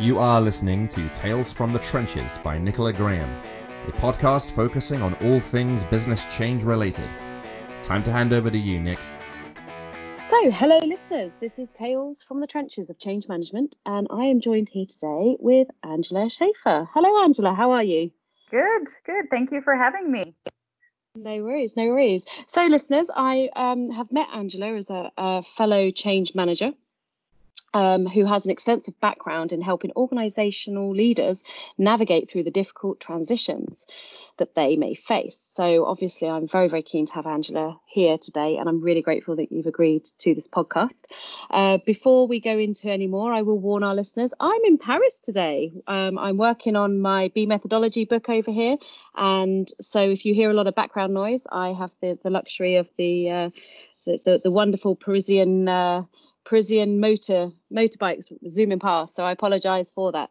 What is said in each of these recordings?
You are listening to Tales from the Trenches by Nicola Graham, a podcast focusing on all things business change related. Time to hand over to you, Nick. So, hello listeners, this is Tales from the Trenches of Change Management, and I am joined here today with Angela Schaefer. Hello Angela, how are you? Good. Thank you for having me. No worries. So listeners, I have met Angela as a fellow change manager who has an extensive background in helping organisational leaders navigate through the difficult transitions that they may face. So obviously, I'm very, very keen to have Angela here today, and I'm really grateful that you've agreed to this podcast. Before we go into any more, I will warn our listeners, I'm in Paris today. I'm working on my B Methodology book over here. And so if you hear a lot of background noise, I have the luxury of the wonderful Parisian motorbikes zooming past, so I apologise for that.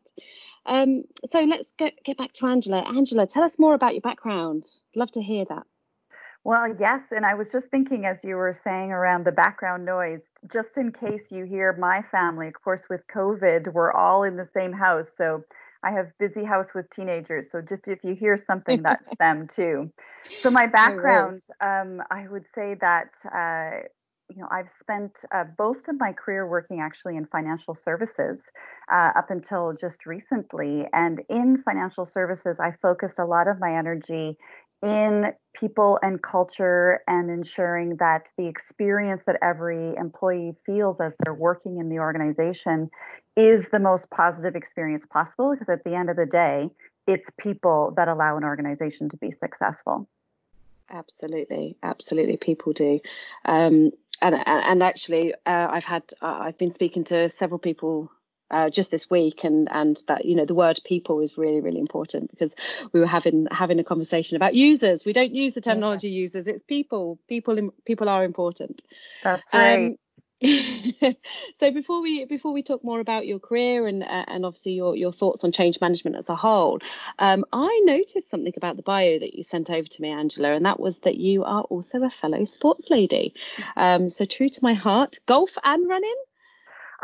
So let's get back to Angela. Angela, tell us more about your background. Love to hear that. Well, yes, and I was just thinking as you were saying around the background noise, just in case you hear my family, of course, with COVID, we're all in the same house, so I have busy house with teenagers, so just if you hear something, that's them too. So my background, I would say that I've spent most of my career working actually in financial services up until just recently. And in financial services, I focused a lot of my energy in people and culture and ensuring that the experience that every employee feels as they're working in the organization is the most positive experience possible, because at the end of the day, it's people that allow an organization to be successful. Absolutely. People do. And actually, I've been speaking to several people just this week, and that, you know, the word people is really, really important, because we were having a conversation about users. We don't use the terminology users. It's people. People are important. That's right. So before we talk more about your career and obviously your thoughts on change management as a whole, I noticed something about the bio that you sent over to me, Angela, and that was that you are also a fellow sports lady. So true to my heart, golf and running.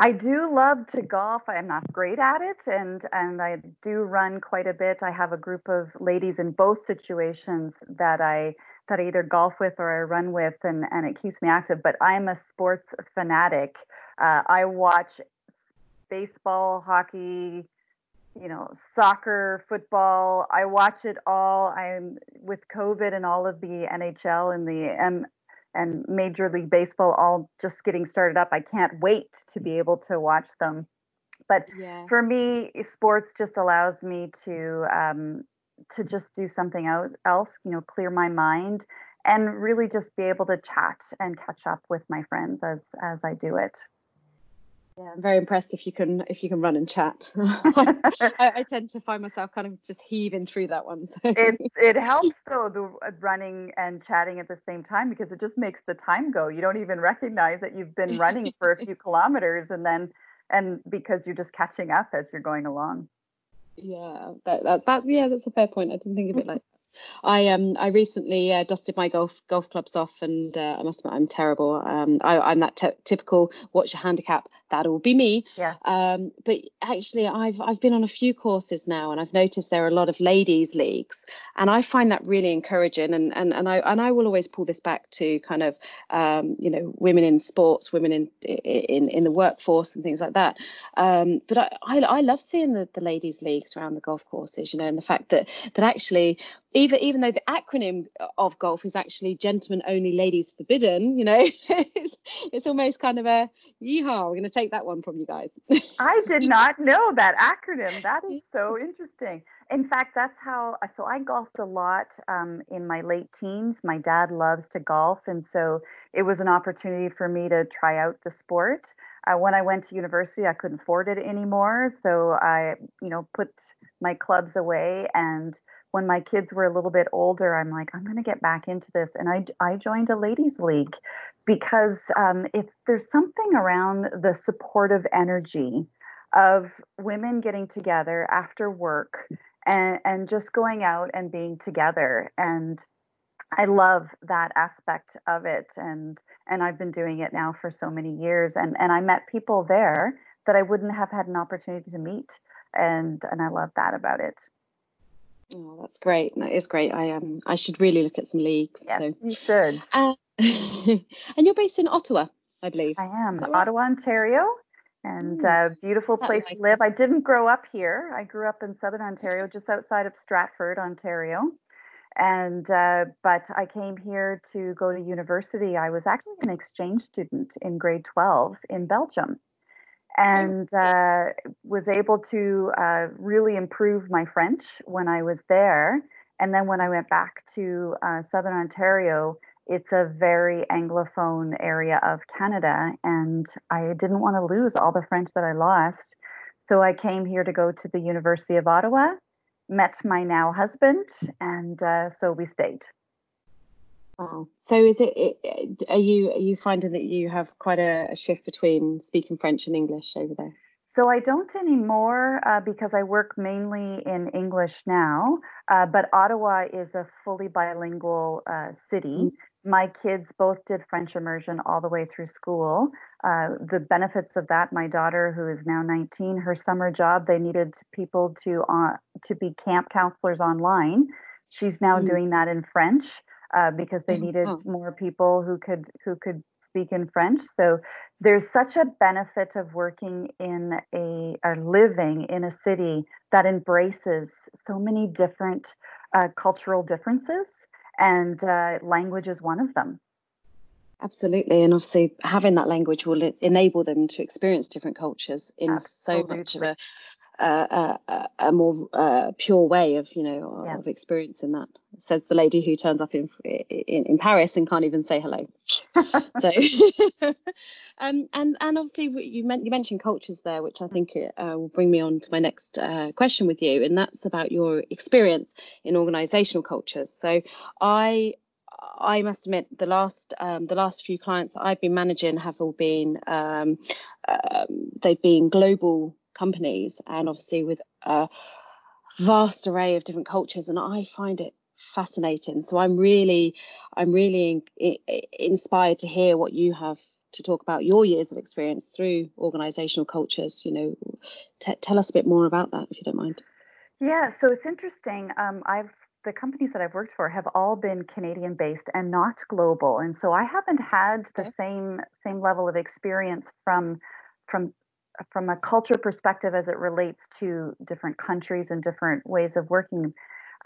I do love to golf. I'm not great at it, and I do run quite a bit. I have a group of ladies in both situations that I either golf with or I run with, and it keeps me active. But I'm a sports fanatic. I watch baseball, hockey, soccer, football. I watch it all. I'm with COVID and all of the NHL and the and Major League Baseball all just getting started up. I can't wait to be able to watch them. But for me, sports just allows me to just do something else, clear my mind and really just be able to chat and catch up with my friends as I do it. Yeah, I'm very impressed if you can run and chat. I tend to find myself kind of just heaving through that one. So. It helps though, the running and chatting at the same time, because it just makes the time go. You don't even recognize that you've been running for a few kilometers, and because you're just catching up as you're going along. Yeah, that's a fair point. I didn't think of it like that. I recently dusted my golf clubs off, and I must admit I'm terrible. I'm that typical watch a handicap. That'll be me. Yeah. But actually, I've been on a few courses now, and I've noticed there are a lot of ladies' leagues, and I find that really encouraging. And I will always pull this back to kind of women in sports, women in the workforce, and things like that. But I love seeing the ladies' leagues around the golf courses, and the fact that actually. Even though the acronym of golf is actually Gentlemen Only, Ladies Forbidden, it's almost kind of a yeehaw, we're going to take that one from you guys. I did not know that acronym. That is so interesting. In fact, that's how, so I golfed a lot in my late teens. My dad loves to golf, and so it was an opportunity for me to try out the sport. When I went to university, I couldn't afford it anymore, so I, put my clubs away. And when my kids were a little bit older, I'm like, I'm going to get back into this, and I joined a ladies' league, because there's something around the supportive energy of women getting together after work and just going out and being together, and I love that aspect of it, and I've been doing it now for so many years, and I met people there that I wouldn't have had an opportunity to meet and I love that about it. Oh, that's great. That is great. I should really look at some leagues. Yeah, so. You should. And you're based in Ottawa, I believe. I am. Right? Ottawa, Ontario. And beautiful place to live. I didn't grow up here. I grew up in Southern Ontario, just outside of Stratford, Ontario. And but I came here to go to university. I was actually an exchange student in grade 12 in Belgium, and was able to really improve my French when I was there. And then when I went back to Southern Ontario, it's a very Anglophone area of Canada, and I didn't want to lose all the French that I lost. So I came here to go to the University of Ottawa, met my now husband, and so we stayed. Wow. So is it are you finding that you have quite a shift between speaking French and English over there? So I don't anymore because I work mainly in English now, but Ottawa is a fully bilingual city. Mm-hmm. My kids both did French immersion all the way through school. The benefits of that, my daughter, who is now 19, her summer job, they needed people to be camp counselors online. She's now doing that in French because they needed more people who could speak in French. So there's such a benefit of working in or living in a city that embraces so many different cultural differences, and language is one of them. Absolutely. And obviously having that language will enable them to experience different cultures in so much of a more pure way of, of experiencing that, says the lady who turns up in Paris and can't even say hello. So, and obviously you mentioned cultures there, which I think will bring me on to my next question with you, and that's about your experience in organisational cultures. So I must admit, the last few clients that I've been managing have all been they've been global companies, and obviously with a vast array of different cultures, and I find it fascinating. So I'm really inspired to hear what you have to talk about, your years of experience through organizational cultures. Tell us a bit more about that, if you don't mind. Yeah, so it's interesting. The companies that I've worked for have all been Canadian based and not global, and so I haven't had the same level of experience from a culture perspective as it relates to different countries and different ways of working.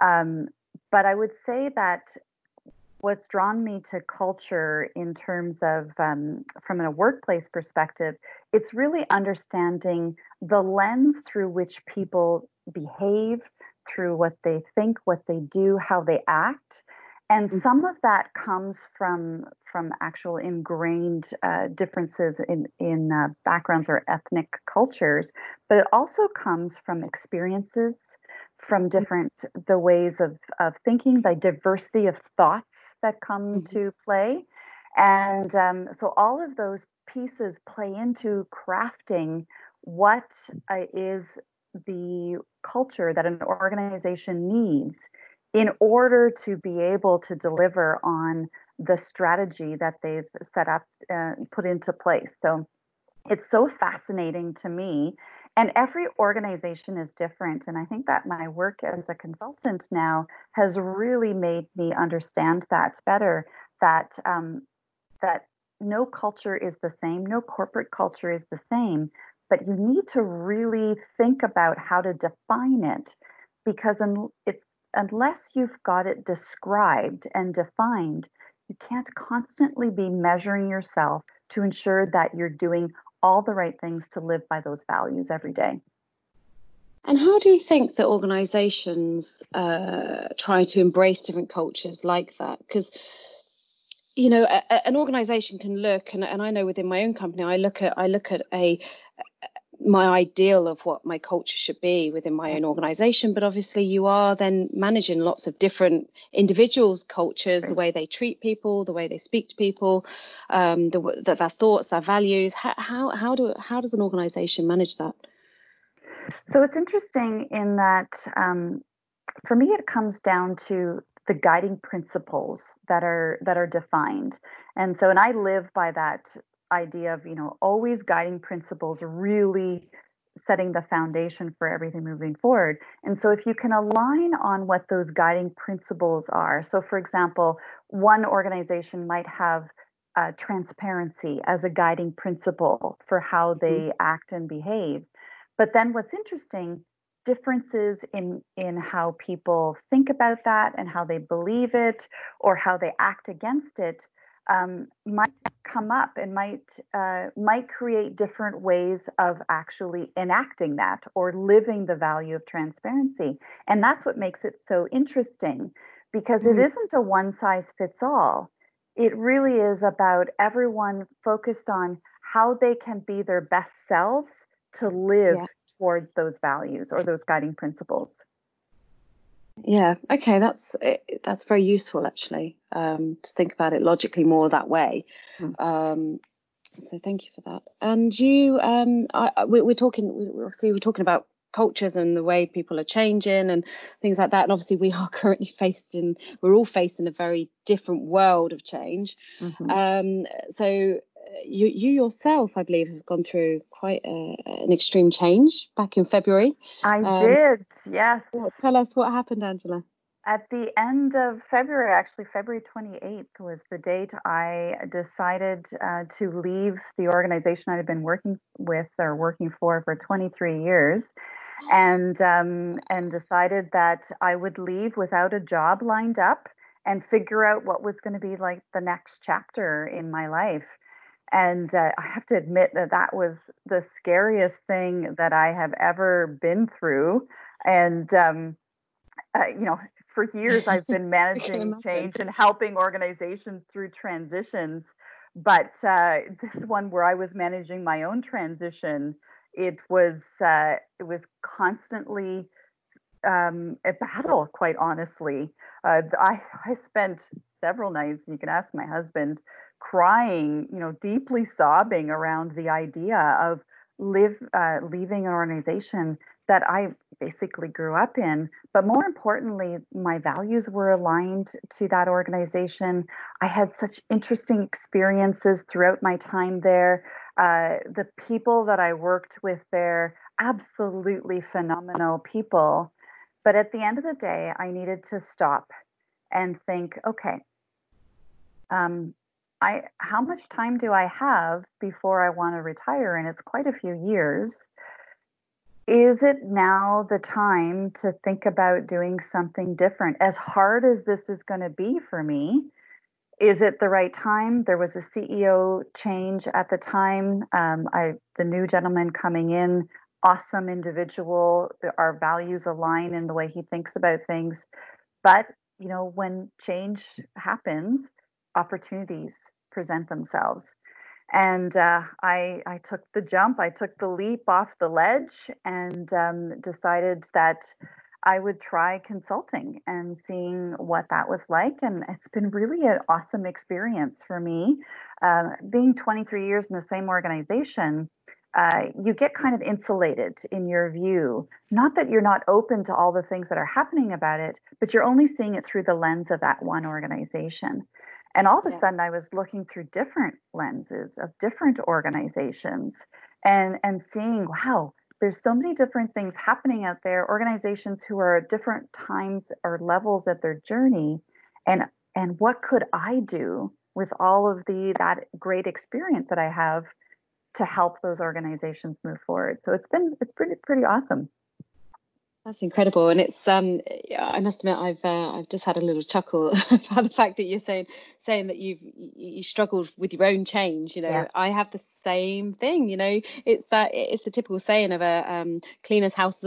But I would say that what's drawn me to culture in terms of from a workplace perspective, it's really understanding the lens through which people behave, through what they think, what they do, how they act. And some of that comes from actual ingrained differences in backgrounds or ethnic cultures, but it also comes from experiences, from the ways of thinking, the diversity of thoughts that come to play. And so all of those pieces play into crafting what is the culture that an organization needs in order to be able to deliver on the strategy that they've set up, put into place. So it's so fascinating to me. And every organization is different. And I think that my work as a consultant now has really made me understand that better, that that no culture is the same, no corporate culture is the same, but you need to really think about how to define it, because unless you've got it described and defined, you can't constantly be measuring yourself to ensure that you're doing all the right things to live by those values every day. And how do you think that organizations try to embrace different cultures like that? Because, an organization can look, and I know within my own company, I look at my ideal of what my culture should be within my own organization, but obviously you are then managing lots of different individuals' cultures, the way they treat people, the way they speak to people, their thoughts, their values. How does an organization manage that? So it's interesting in that for me it comes down to the guiding principles that are defined, and I live by that idea of, always guiding principles really setting the foundation for everything moving forward. And so if you can align on what those guiding principles are, so for example, one organization might have transparency as a guiding principle for how they act and behave. But then what's interesting, differences in how people think about that and how they believe it or how they act against it might come up and might create different ways of actually enacting that or living the value of transparency. And that's what makes it so interesting, because it isn't a one size fits all. It really is about everyone focused on how they can be their best selves to live towards those values or those guiding principles. Yeah. Okay. That's very useful, actually, to think about it logically more that way. So thank you for that. And you, we're talking about cultures and the way people are changing and things like that, and obviously we are currently facing a very different world of change. So you yourself, I believe, have gone through quite an extreme change back in February. I did, yes. Tell us what happened, Angela. At the end of February, actually February 28th was the date I decided to leave the organization I had been working for 23 years, and decided that I would leave without a job lined up and figure out what was going to be like the next chapter in my life. And I have to admit that was the scariest thing that I have ever been through. And, for years I've been managing change and helping organizations through transitions. But this one where I was managing my own transition, it was constantly a battle, quite honestly. I spent several nights, you can ask my husband, crying, deeply sobbing around the idea of leaving an organization that I basically grew up in. But more importantly, my values were aligned to that organization. I had such interesting experiences throughout my time there. The people that I worked with there, absolutely phenomenal people. But at the end of the day, I needed to stop and think, okay, how much time do I have before I want to retire? And it's quite a few years. Is it now the time to think about doing something different? As hard as this is going to be for me, is it the right time? There was a CEO change at the time. The new gentleman coming in, awesome individual. Our values align in the way he thinks about things. But, when change happens, opportunities present themselves. And I took the jump, I took the leap off the ledge, and decided that I would try consulting and seeing what that was like. And it's been really an awesome experience for me. Being 23 years in the same organization, you get kind of insulated in your view. Not that you're not open to all the things that are happening about it, but you're only seeing it through the lens of that one organization. And all of a sudden, I was looking through different lenses of different organizations and seeing, wow, there's so many different things happening out there, organizations who are at different times or levels at their journey. And what could I do with all of that great experience that I have to help those organizations move forward? So it's pretty awesome. That's incredible, and it's. I must admit, I've just had a little chuckle about the fact that you're saying that you struggled with your own change. I have the same thing. It's the typical saying of a cleaner's house is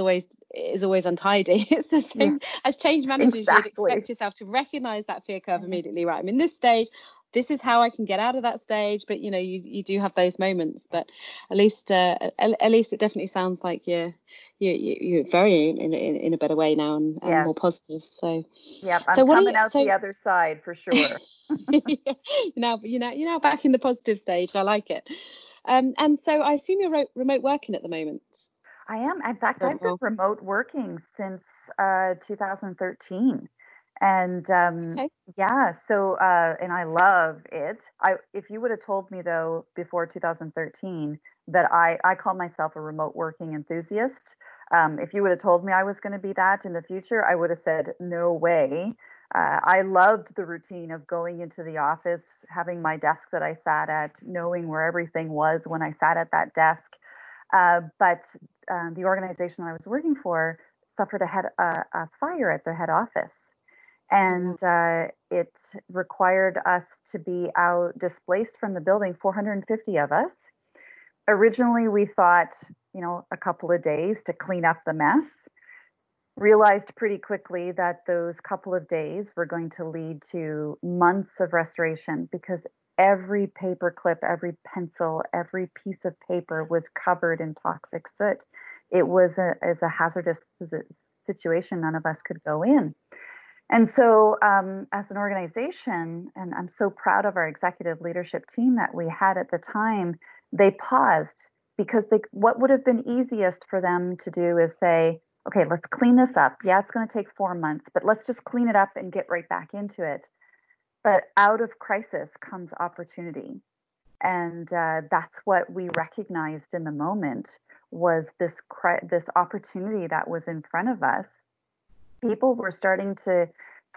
always untidy. It's the same as change managers. Exactly. You'd expect yourself to recognise that fear curve immediately. Right, I'm in this stage. This is how I can get out of that stage. But you do have those moments. But at least it definitely sounds like you're very in a better way now and more positive. So I'm coming out the other side for sure. You're now back in the positive stage. I like it. And so I assume you're remote working at the moment. I am. In fact, I've been remote working since 2013. And so and I love it. If you would have told me though before 2013 that I call myself a remote working enthusiast. If you would have told me I was going to be that in the future, I would have said, no way. I loved the routine of going into the office, having my desk that I sat at, knowing where everything was when I sat at that desk. But the organization I was working for suffered a fire at their head office. And it required us to be out displaced from the building, 450 of us. Originally, we thought, a couple of days to clean up the mess. Realized pretty quickly that those couple of days were going to lead to months of restoration, because every paper clip, every pencil, every piece of paper was covered in toxic soot. It was a hazardous situation none of us could go in. And so as an organization, and I'm so proud of our executive leadership team that we had at the time, they paused, because what would have been easiest for them to do is say, okay, let's clean this up. Yeah, it's going to take 4 months, but let's just clean it up and get right back into it. But out of crisis comes opportunity. And that's what we recognized in the moment, was this opportunity that was in front of us. People were starting to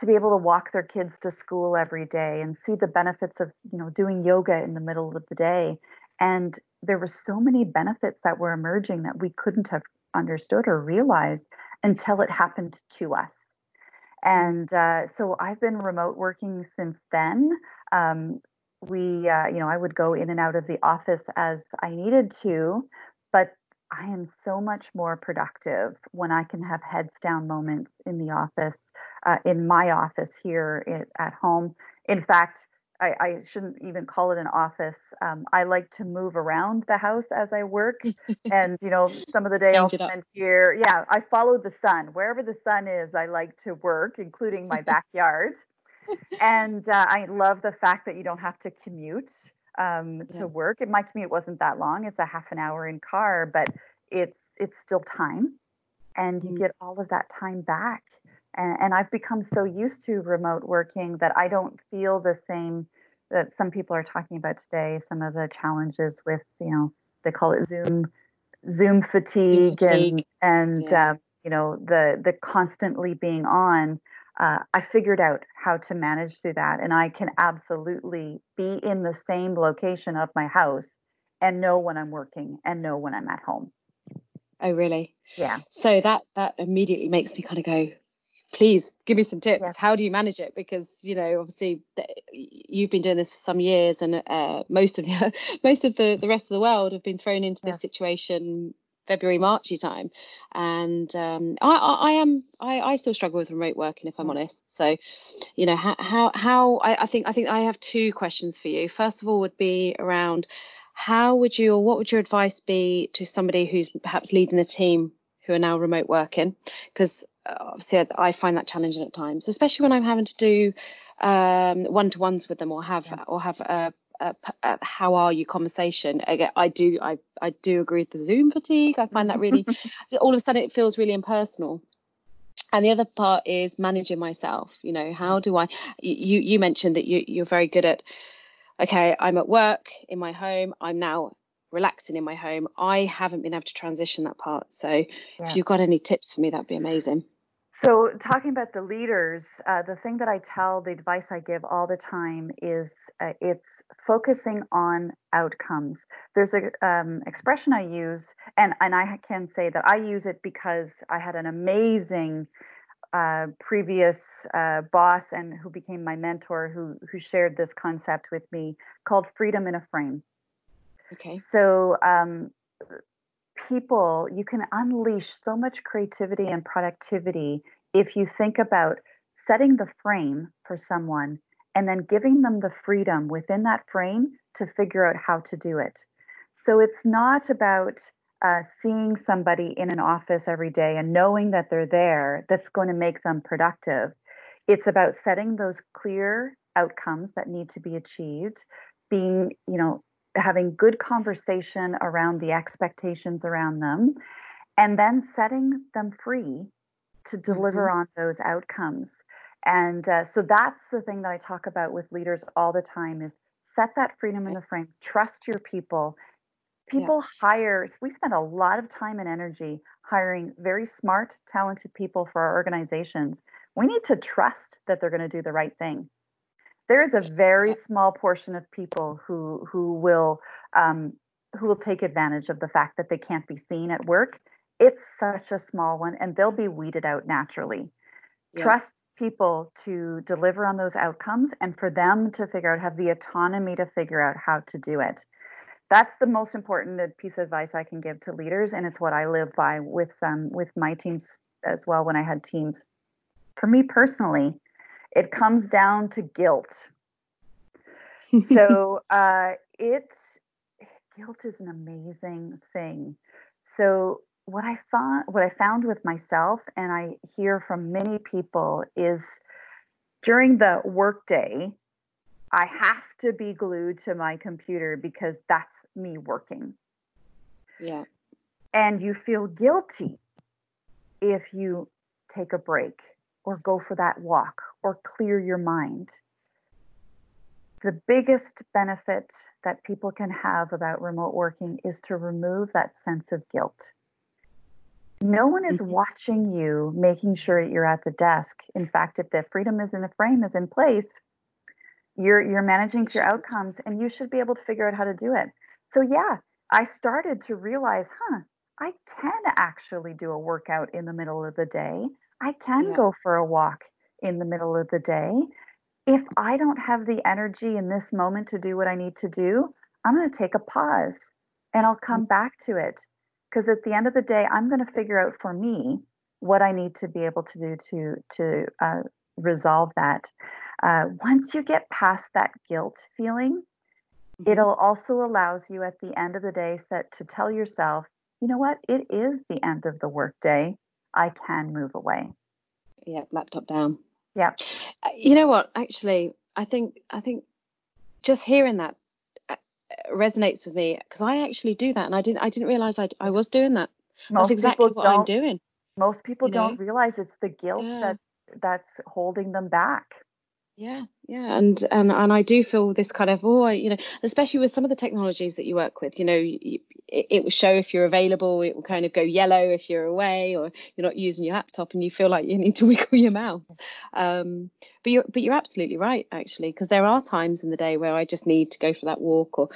be able to walk their kids to school every day and see the benefits of doing yoga in the middle of the day. And there were so many benefits that were emerging that we couldn't have understood or realized until it happened to us. And so I've been remote working since then. I would go in and out of the office as I needed to, but I am so much more productive when I can have heads down moments in the office, in my office here at home. In fact, I shouldn't even call it an office. I like to move around the house as I work. And, some of the day I'll spend here. Yeah, I follow the sun. Wherever the sun is, I like to work, including my backyard. And I love the fact that you don't have to commute to work. And my commute wasn't that long. It's a half an hour in car, but it's still time. And you get all of that time back. And I've become so used to remote working that I don't feel the same that some people are talking about today, some of the challenges with, they call it Zoom fatigue, the constantly being on. I figured out how to manage through that. And I can absolutely be in the same location of my house and know when I'm working and know when I'm at home. Oh, really? Yeah. So that immediately makes me kind of go, please give me some tips. Yeah. How do you manage it? Because obviously you've been doing this for some years, and most of the rest of the world have been thrown into this situation February, Marchy time, and I still struggle with remote working, if I'm honest. So, I think I have two questions for you. First of all, would be around what would your advice be to somebody who's perhaps leading a team who are now remote working? Because obviously I find that challenging at times, especially when I'm having to do one-to-ones with them, or have a how are you conversation. I do agree with the Zoom fatigue. I find that really all of a sudden it feels really impersonal. And the other part is managing myself. How do I? You mentioned that you're very good at. Okay, I'm at work in my home. I'm now relaxing in my home. I haven't been able to transition that part. So if you've got any tips for me, that'd be amazing. So talking about the leaders, the advice I give all the time is it's focusing on outcomes. There's an expression I use, and I can say that I use it because I had an amazing previous boss and who became my mentor who shared this concept with me, called freedom in a frame. Okay. So people, you can unleash so much creativity and productivity if you think about setting the frame for someone and then giving them the freedom within that frame to figure out how to do it. So it's not about seeing somebody in an office every day and knowing that they're there that's going to make them productive. It's about setting those clear outcomes that need to be achieved, being, having good conversation around the expectations around them, and then setting them free to deliver on those outcomes. And so that's the thing that I talk about with leaders all the time, is set that freedom in the frame, trust your people, People hire, we spend a lot of time and energy hiring very smart, talented people for our organizations. We need to trust that they're going to do the right thing. There is a very small portion of people who will take advantage of the fact that they can't be seen at work. It's such a small one, and they'll be weeded out naturally. Yeah. Trust people to deliver on those outcomes, and for them to figure out, have the autonomy to figure out how to do it. That's the most important piece of advice I can give to leaders, and it's what I live by with my teams as well when I had teams. For me personally, it comes down to guilt. So guilt is an amazing thing. So what I found with myself, and I hear from many people, is during the workday, I have to be glued to my computer because that's me working. Yeah. And you feel guilty if you take a break or go for that walk or clear your mind. The biggest benefit that people can have about remote working is to remove that sense of guilt. No one is watching you, making sure that you're at the desk. In fact, if the freedom is in the frame is in place, you're managing your outcomes, and you should be able to figure out how to do it. So yeah, I started to realize, I can actually do a workout in the middle of the day. I can go for a walk in the middle of the day. If I don't have the energy in this moment to do what I need to do, I'm going to take a pause and I'll come back to it. Because at the end of the day, I'm going to figure out for me what I need to be able to do to resolve that. Once you get past that guilt feeling, it'll also allows you at the end of the day to tell yourself, you know what, it is the end of the workday. I can move away. Yeah, laptop down. Yeah. You know what? Actually, I think just hearing that resonates with me, because I actually do that, and I didn't realize I was doing that. That's exactly what I'm doing. Most people don't realize it's the guilt that's holding them back. Yeah, and I do feel this kind of especially with some of the technologies that you work with. It will show if you're available. It will kind of go yellow if you're away or you're not using your laptop, and you feel like you need to wiggle your mouse. But you're absolutely right, actually, because there are times in the day where I just need to go for that walk or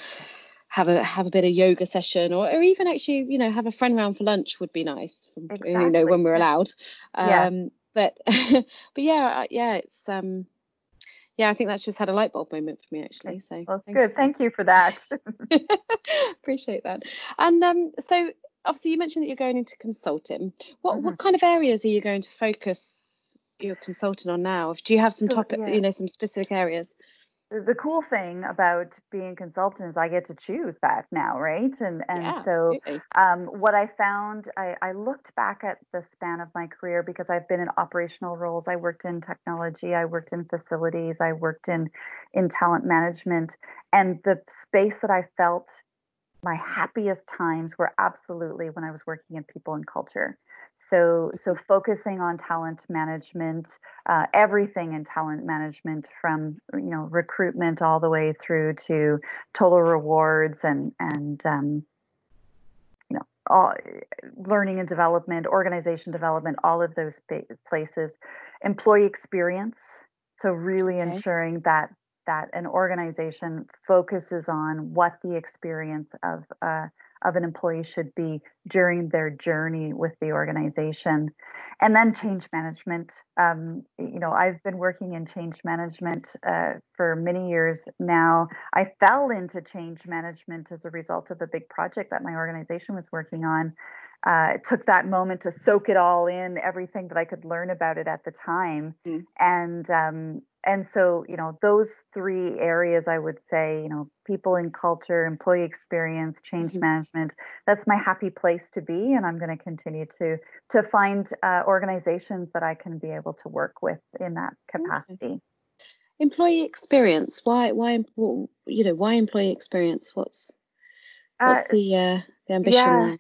have a bit of yoga session, or even actually have a friend round for lunch would be nice. Exactly. When we're allowed. But it's I think that's just had a light bulb moment for me, actually. So well, good. Thank you for that. Appreciate that. And so obviously you mentioned that you're going into consulting. What kind of areas are you going to focus your consulting on now? Do you have some topic, some specific areas? The cool thing about being a consultant is I get to choose that now, right? What I found, I looked back at the span of my career, because I've been in operational roles. I worked in technology. I worked in facilities. I worked in talent management. And the space that I felt my happiest times were absolutely when I was working in people and culture. So focusing on talent management, everything in talent management, from recruitment all the way through to total rewards and all learning and development, organization development, all of those places, employee experience. So really ensuring that an organization focuses on what the experience of an employee should be during their journey with the organization. And then change management. I've been working in change management for many years now. I fell into change management as a result of a big project that my organization was working on. It took that moment to soak it all in, everything that I could learn about it at the time. Mm. And so those three areas, I would say, people and culture, employee experience, change management, that's my happy place to be. And I'm going to continue to find organizations that I can be able to work with in that capacity. Okay. Employee experience. Why employee experience? What's the ambition there?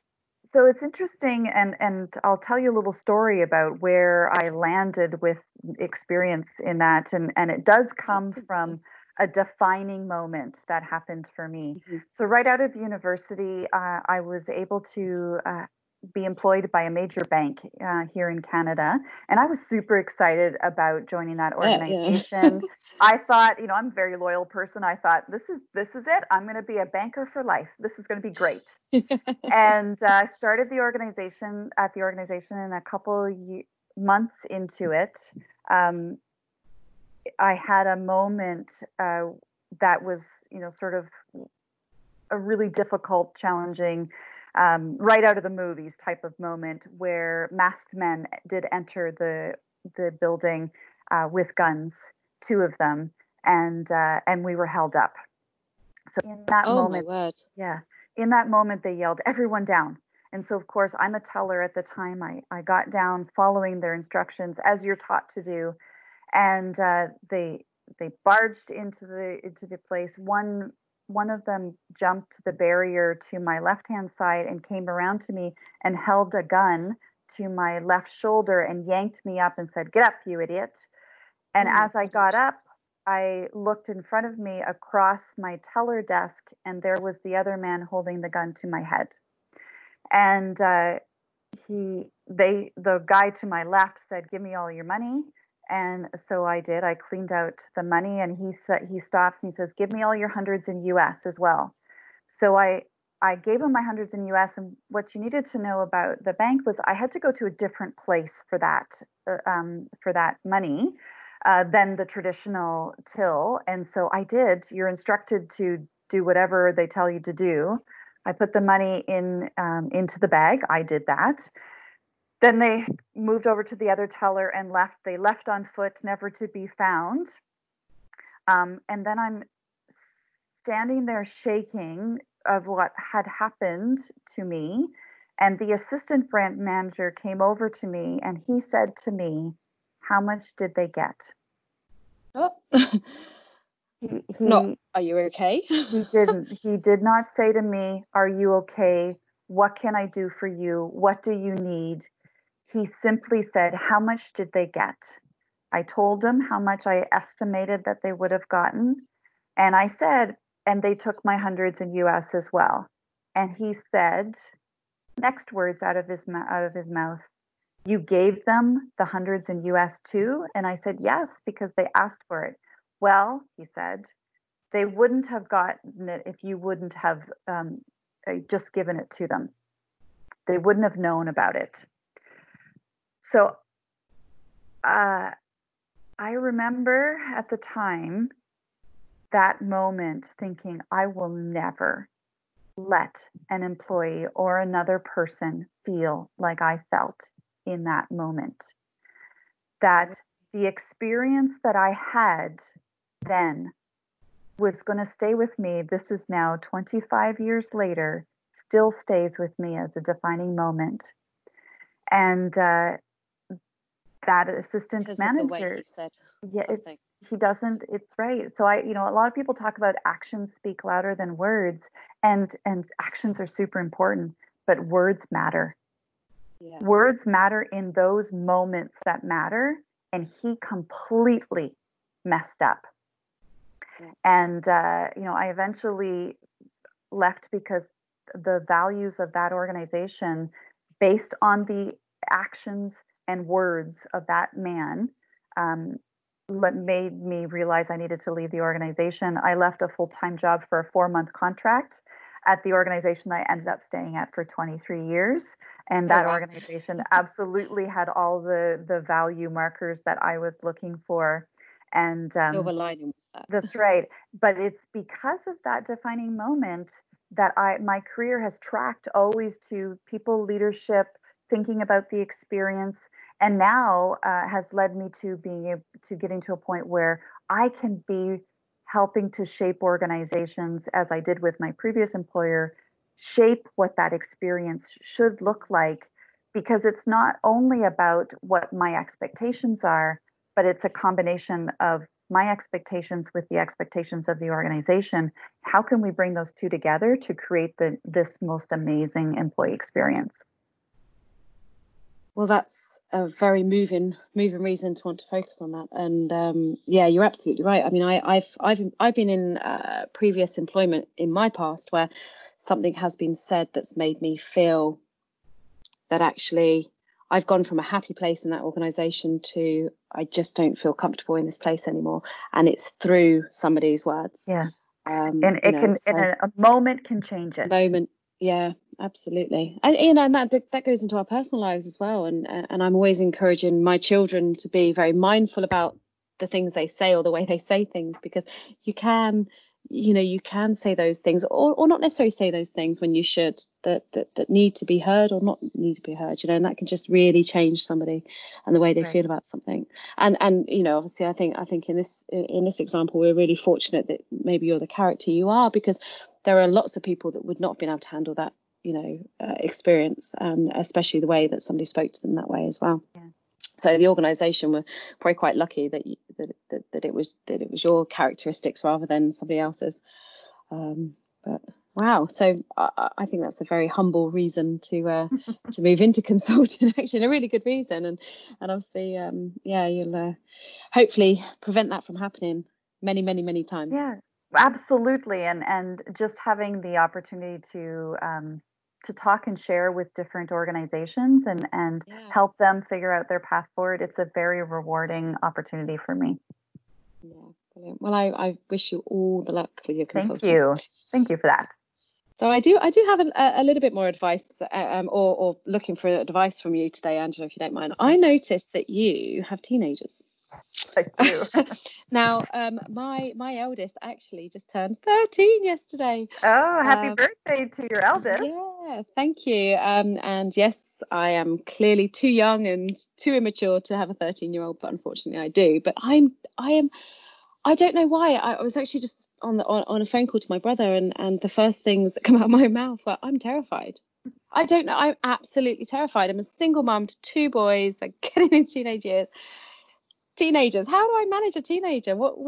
So it's interesting, and I'll tell you a little story about where I landed with experience in that, and it does come from a defining moment that happened for me. Mm-hmm. So right out of university, I was able to be employed by a major bank here in Canada. And I was super excited about joining that organization. Yeah. I thought, you know, I'm a very loyal person. I thought, this is it. I'm going to be a banker for life. This is going to be great. And I started the organization and a couple months into it, I had a moment that was, you know, sort of a really difficult, challenging, right out of the movies type of moment where masked men did enter the building with guns, two of them, and we were held up. So in that moment, my word. Yeah, in that moment they yelled, "Everyone down." And so, of course, I'm a teller at the time. I got down following their instructions, as you're taught to do. And they barged into the place. One of them jumped the barrier to my left-hand side and came around to me and held a gun to my left shoulder and yanked me up and said, "Get up, you idiot." And as I got up, I looked in front of me across my teller desk, and there was the other man holding the gun to my head. And the guy to my left said, "Give me all your money." And so I did. I cleaned out the money, and he stops and he says, "Give me all your hundreds in US as well." So I gave him my hundreds in US. And what you needed to know about the bank was I had to go to a different place for that money than the traditional till. And so I did. You're instructed to do whatever they tell you to do. I put the money into the bag. I did that. Then they moved over to the other teller and left. They left on foot, never to be found. And then I'm standing there shaking of what had happened to me. And the assistant brand manager came over to me and he said to me, "How much did they get?" Oh. Are you okay? He did not say to me, "Are you okay? What can I do for you? What do you need?" He simply said, "How much did they get?" I told him how much I estimated that they would have gotten. And I said, "And they took my hundreds in US as well." And he said, next words out of his mouth, "You gave them the hundreds in US too?" And I said, "Yes, because they asked for it." "Well," he said, "they wouldn't have gotten it if you wouldn't have just given it to them. They wouldn't have known about it." So I remember at the time that moment thinking, I will never let an employee or another person feel like I felt in that moment. That the experience that I had then was going to stay with me. This is now 25 years later, still stays with me as a defining moment. And that assistant because manager, of the way he said something. It's right. So a lot of people talk about actions speak louder than words, and actions are super important, but words matter. Yeah. Words matter in those moments that matter. And he completely messed up. And, I eventually left because the values of that organization, based on the actions and words of that man, made me realize I needed to leave the organization. I left a full-time job for a 4-month contract at the organization that I ended up staying at for 23 years. And that organization absolutely had all the value markers that I was looking for. And silver lining was that. That's right. But it's because of that defining moment that my career has tracked always to people, leadership, thinking about the experience, and now has led me to getting to a point where I can be helping to shape organizations, as I did with my previous employer, shape what that experience should look like, because it's not only about what my expectations are, but it's a combination of my expectations with the expectations of the organization. How can we bring those two together to create this most amazing employee experience? Well, that's a very moving reason to want to focus on that. And yeah, you're absolutely right. I mean, I've been in previous employment in my past where something has been said that's made me feel that actually I've gone from a happy place in that organization to I just don't feel comfortable in this place anymore. And it's through somebody's words. Yeah. And it can, so in a moment can change it. Moment. Yeah, absolutely. And, you know, and that goes into our personal lives as well. And I'm always encouraging my children to be very mindful about the things they say or the way they say things, because you can say those things or not necessarily say those things when you should, that need to be heard or not need to be heard, and that can just really change somebody and the way they feel about something. And you know, obviously I think in this example, we're really fortunate that maybe you're the character you are, because there are lots of people that would not have been able to handle that, experience, especially the way that somebody spoke to them that way as well. Yeah. So the organisation were probably quite lucky that it was your characteristics rather than somebody else's. But wow, so I think that's a very humble reason to move into consulting. Actually, a really good reason, and obviously, you'll hopefully prevent that from happening many times. Yeah, absolutely, and just having the opportunity to talk and share with different organizations and help them figure out their path forward. It's a very rewarding opportunity for me. Yeah, brilliant. Well, I wish you all the luck with your consulting. Thank you. Thank you for that. So I do have a little bit more advice, or looking for advice from you today, Angela, if you don't mind. I noticed that you have teenagers. I do. Now, my eldest actually just turned 13 yesterday. Oh, happy birthday to your eldest. Yeah, thank you. And yes, I am clearly too young and too immature to have a 13-year-old, but unfortunately I do. But I don't know why. I was actually just on a phone call to my brother, and the first things that come out of my mouth were, I'm terrified. I don't know. I'm absolutely terrified. I'm a single mum to two boys. They're getting in teenage years. Teenagers, how do I manage a teenager? What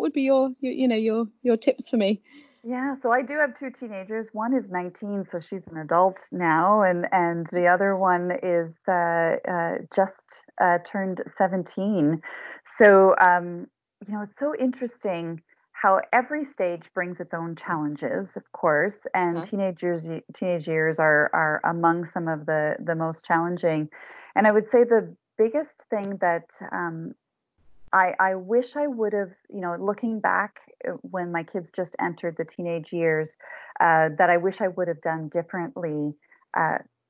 would be your tips for me? Yeah, so I do have two teenagers. One is 19, so she's an adult now, and the other one is just turned 17. So it's so interesting how every stage brings its own challenges, of course, and teenage years are among some of the most challenging. And I would say the biggest thing that I wish I would have, looking back when my kids just entered the teenage years, that I wish I would have done differently,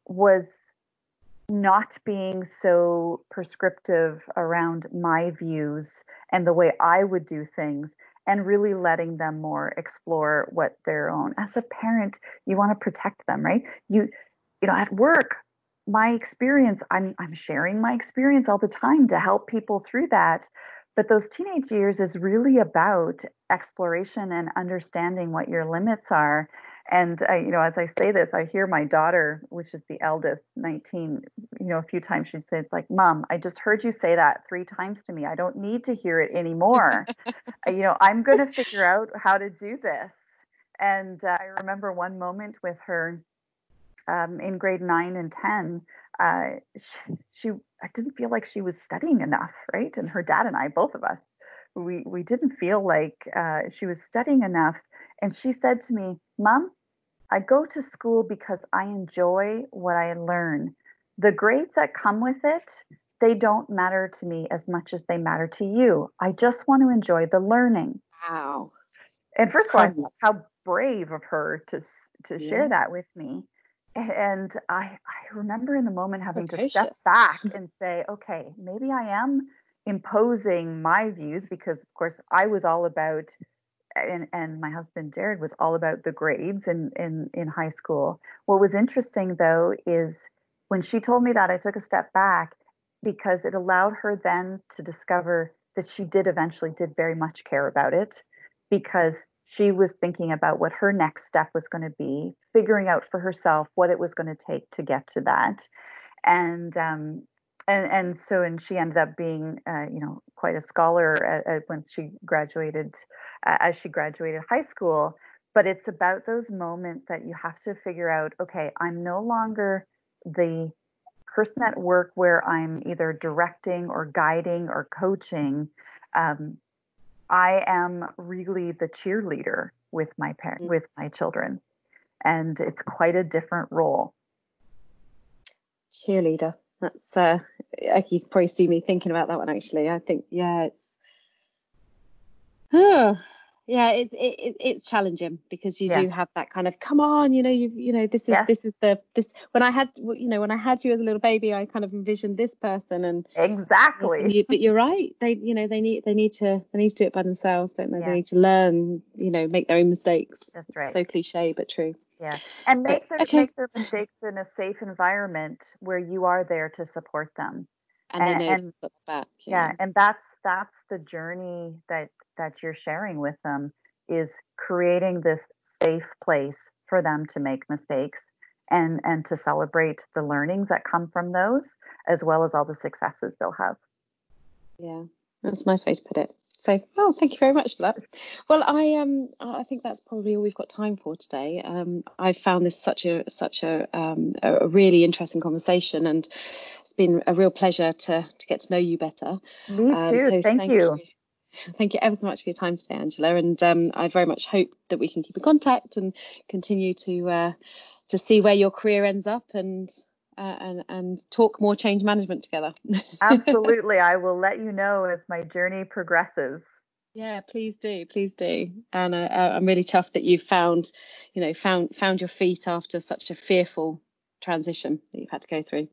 was not being so prescriptive around my views and the way I would do things, and really letting them more explore what their own. As a parent, you want to protect them, right? You at work, my experience, I'm sharing my experience all the time to help people through that. But those teenage years is really about exploration and understanding what your limits are. And as I say this, I hear my daughter, which is the eldest, 19, a few times she says, like, Mom, I just heard you say that 3 times to me. I don't need to hear it anymore. I'm going to figure out how to do this. And I remember one moment with her, in grade 9 and 10, I didn't feel like she was studying enough, right? And her dad and I, both of us, we didn't feel like she was studying enough. And she said to me, Mom, I go to school because I enjoy what I learn. The grades that come with it, they don't matter to me as much as they matter to you. I just want to enjoy the learning. Wow. And first of all, how brave of her to share that with me. And I remember in the moment having to step back and say, okay, maybe I am imposing my views, because of course I was all about, and my husband Jared was all about the grades in high school. What was interesting though is when she told me that, I took a step back, because it allowed her then to discover that she eventually did very much care about it, because she was thinking about what her next step was going to be, figuring out for herself what it was going to take to get to that. And so she ended up being, quite a scholar as she graduated high school. But it's about those moments that you have to figure out, okay, I'm no longer the person at work where I'm either directing or guiding or coaching, I am really the cheerleader with my parents, with my children, and it's quite a different role. Cheerleader. That's you can probably see me thinking about that one. Actually, I think it's challenging because you do have that kind of come on, when I had you as a little baby, I kind of envisioned this person, and exactly. But you're right. They need to do it by themselves, don't they? Yeah. They need to learn, make their own mistakes. That's right. It's so cliche but true. Yeah, and make their mistakes in a safe environment where you are there to support them. And they know to look back. Yeah, and that's the journey that you're sharing with them, is creating this safe place for them to make mistakes and to celebrate the learnings that come from those, as well as all the successes they'll have. Yeah, that's a nice way to put it. So, thank you very much for that. Well, I think that's probably all we've got time for today. I found this such a really interesting conversation, and it's been a real pleasure to get to know you better. Me too. So thank you. Thank you ever so much for your time today, Angela. And I very much hope that we can keep in contact and continue to see where your career ends up and talk more change management together. Absolutely. I will let you know as my journey progresses. Yeah, please do. And I'm really chuffed that you found your feet after such a fearful transition that you've had to go through.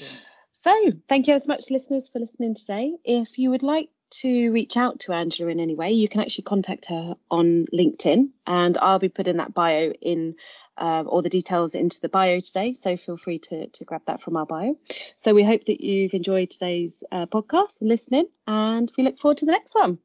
Yeah. So thank you as much, listeners, for listening today. If you would like to reach out to Angela in any way, you can actually contact her on LinkedIn, and I'll be putting that bio in all the details into the bio today, so feel free to grab that from our bio. So we hope that you've enjoyed today's podcast and listening, and we look forward to the next one.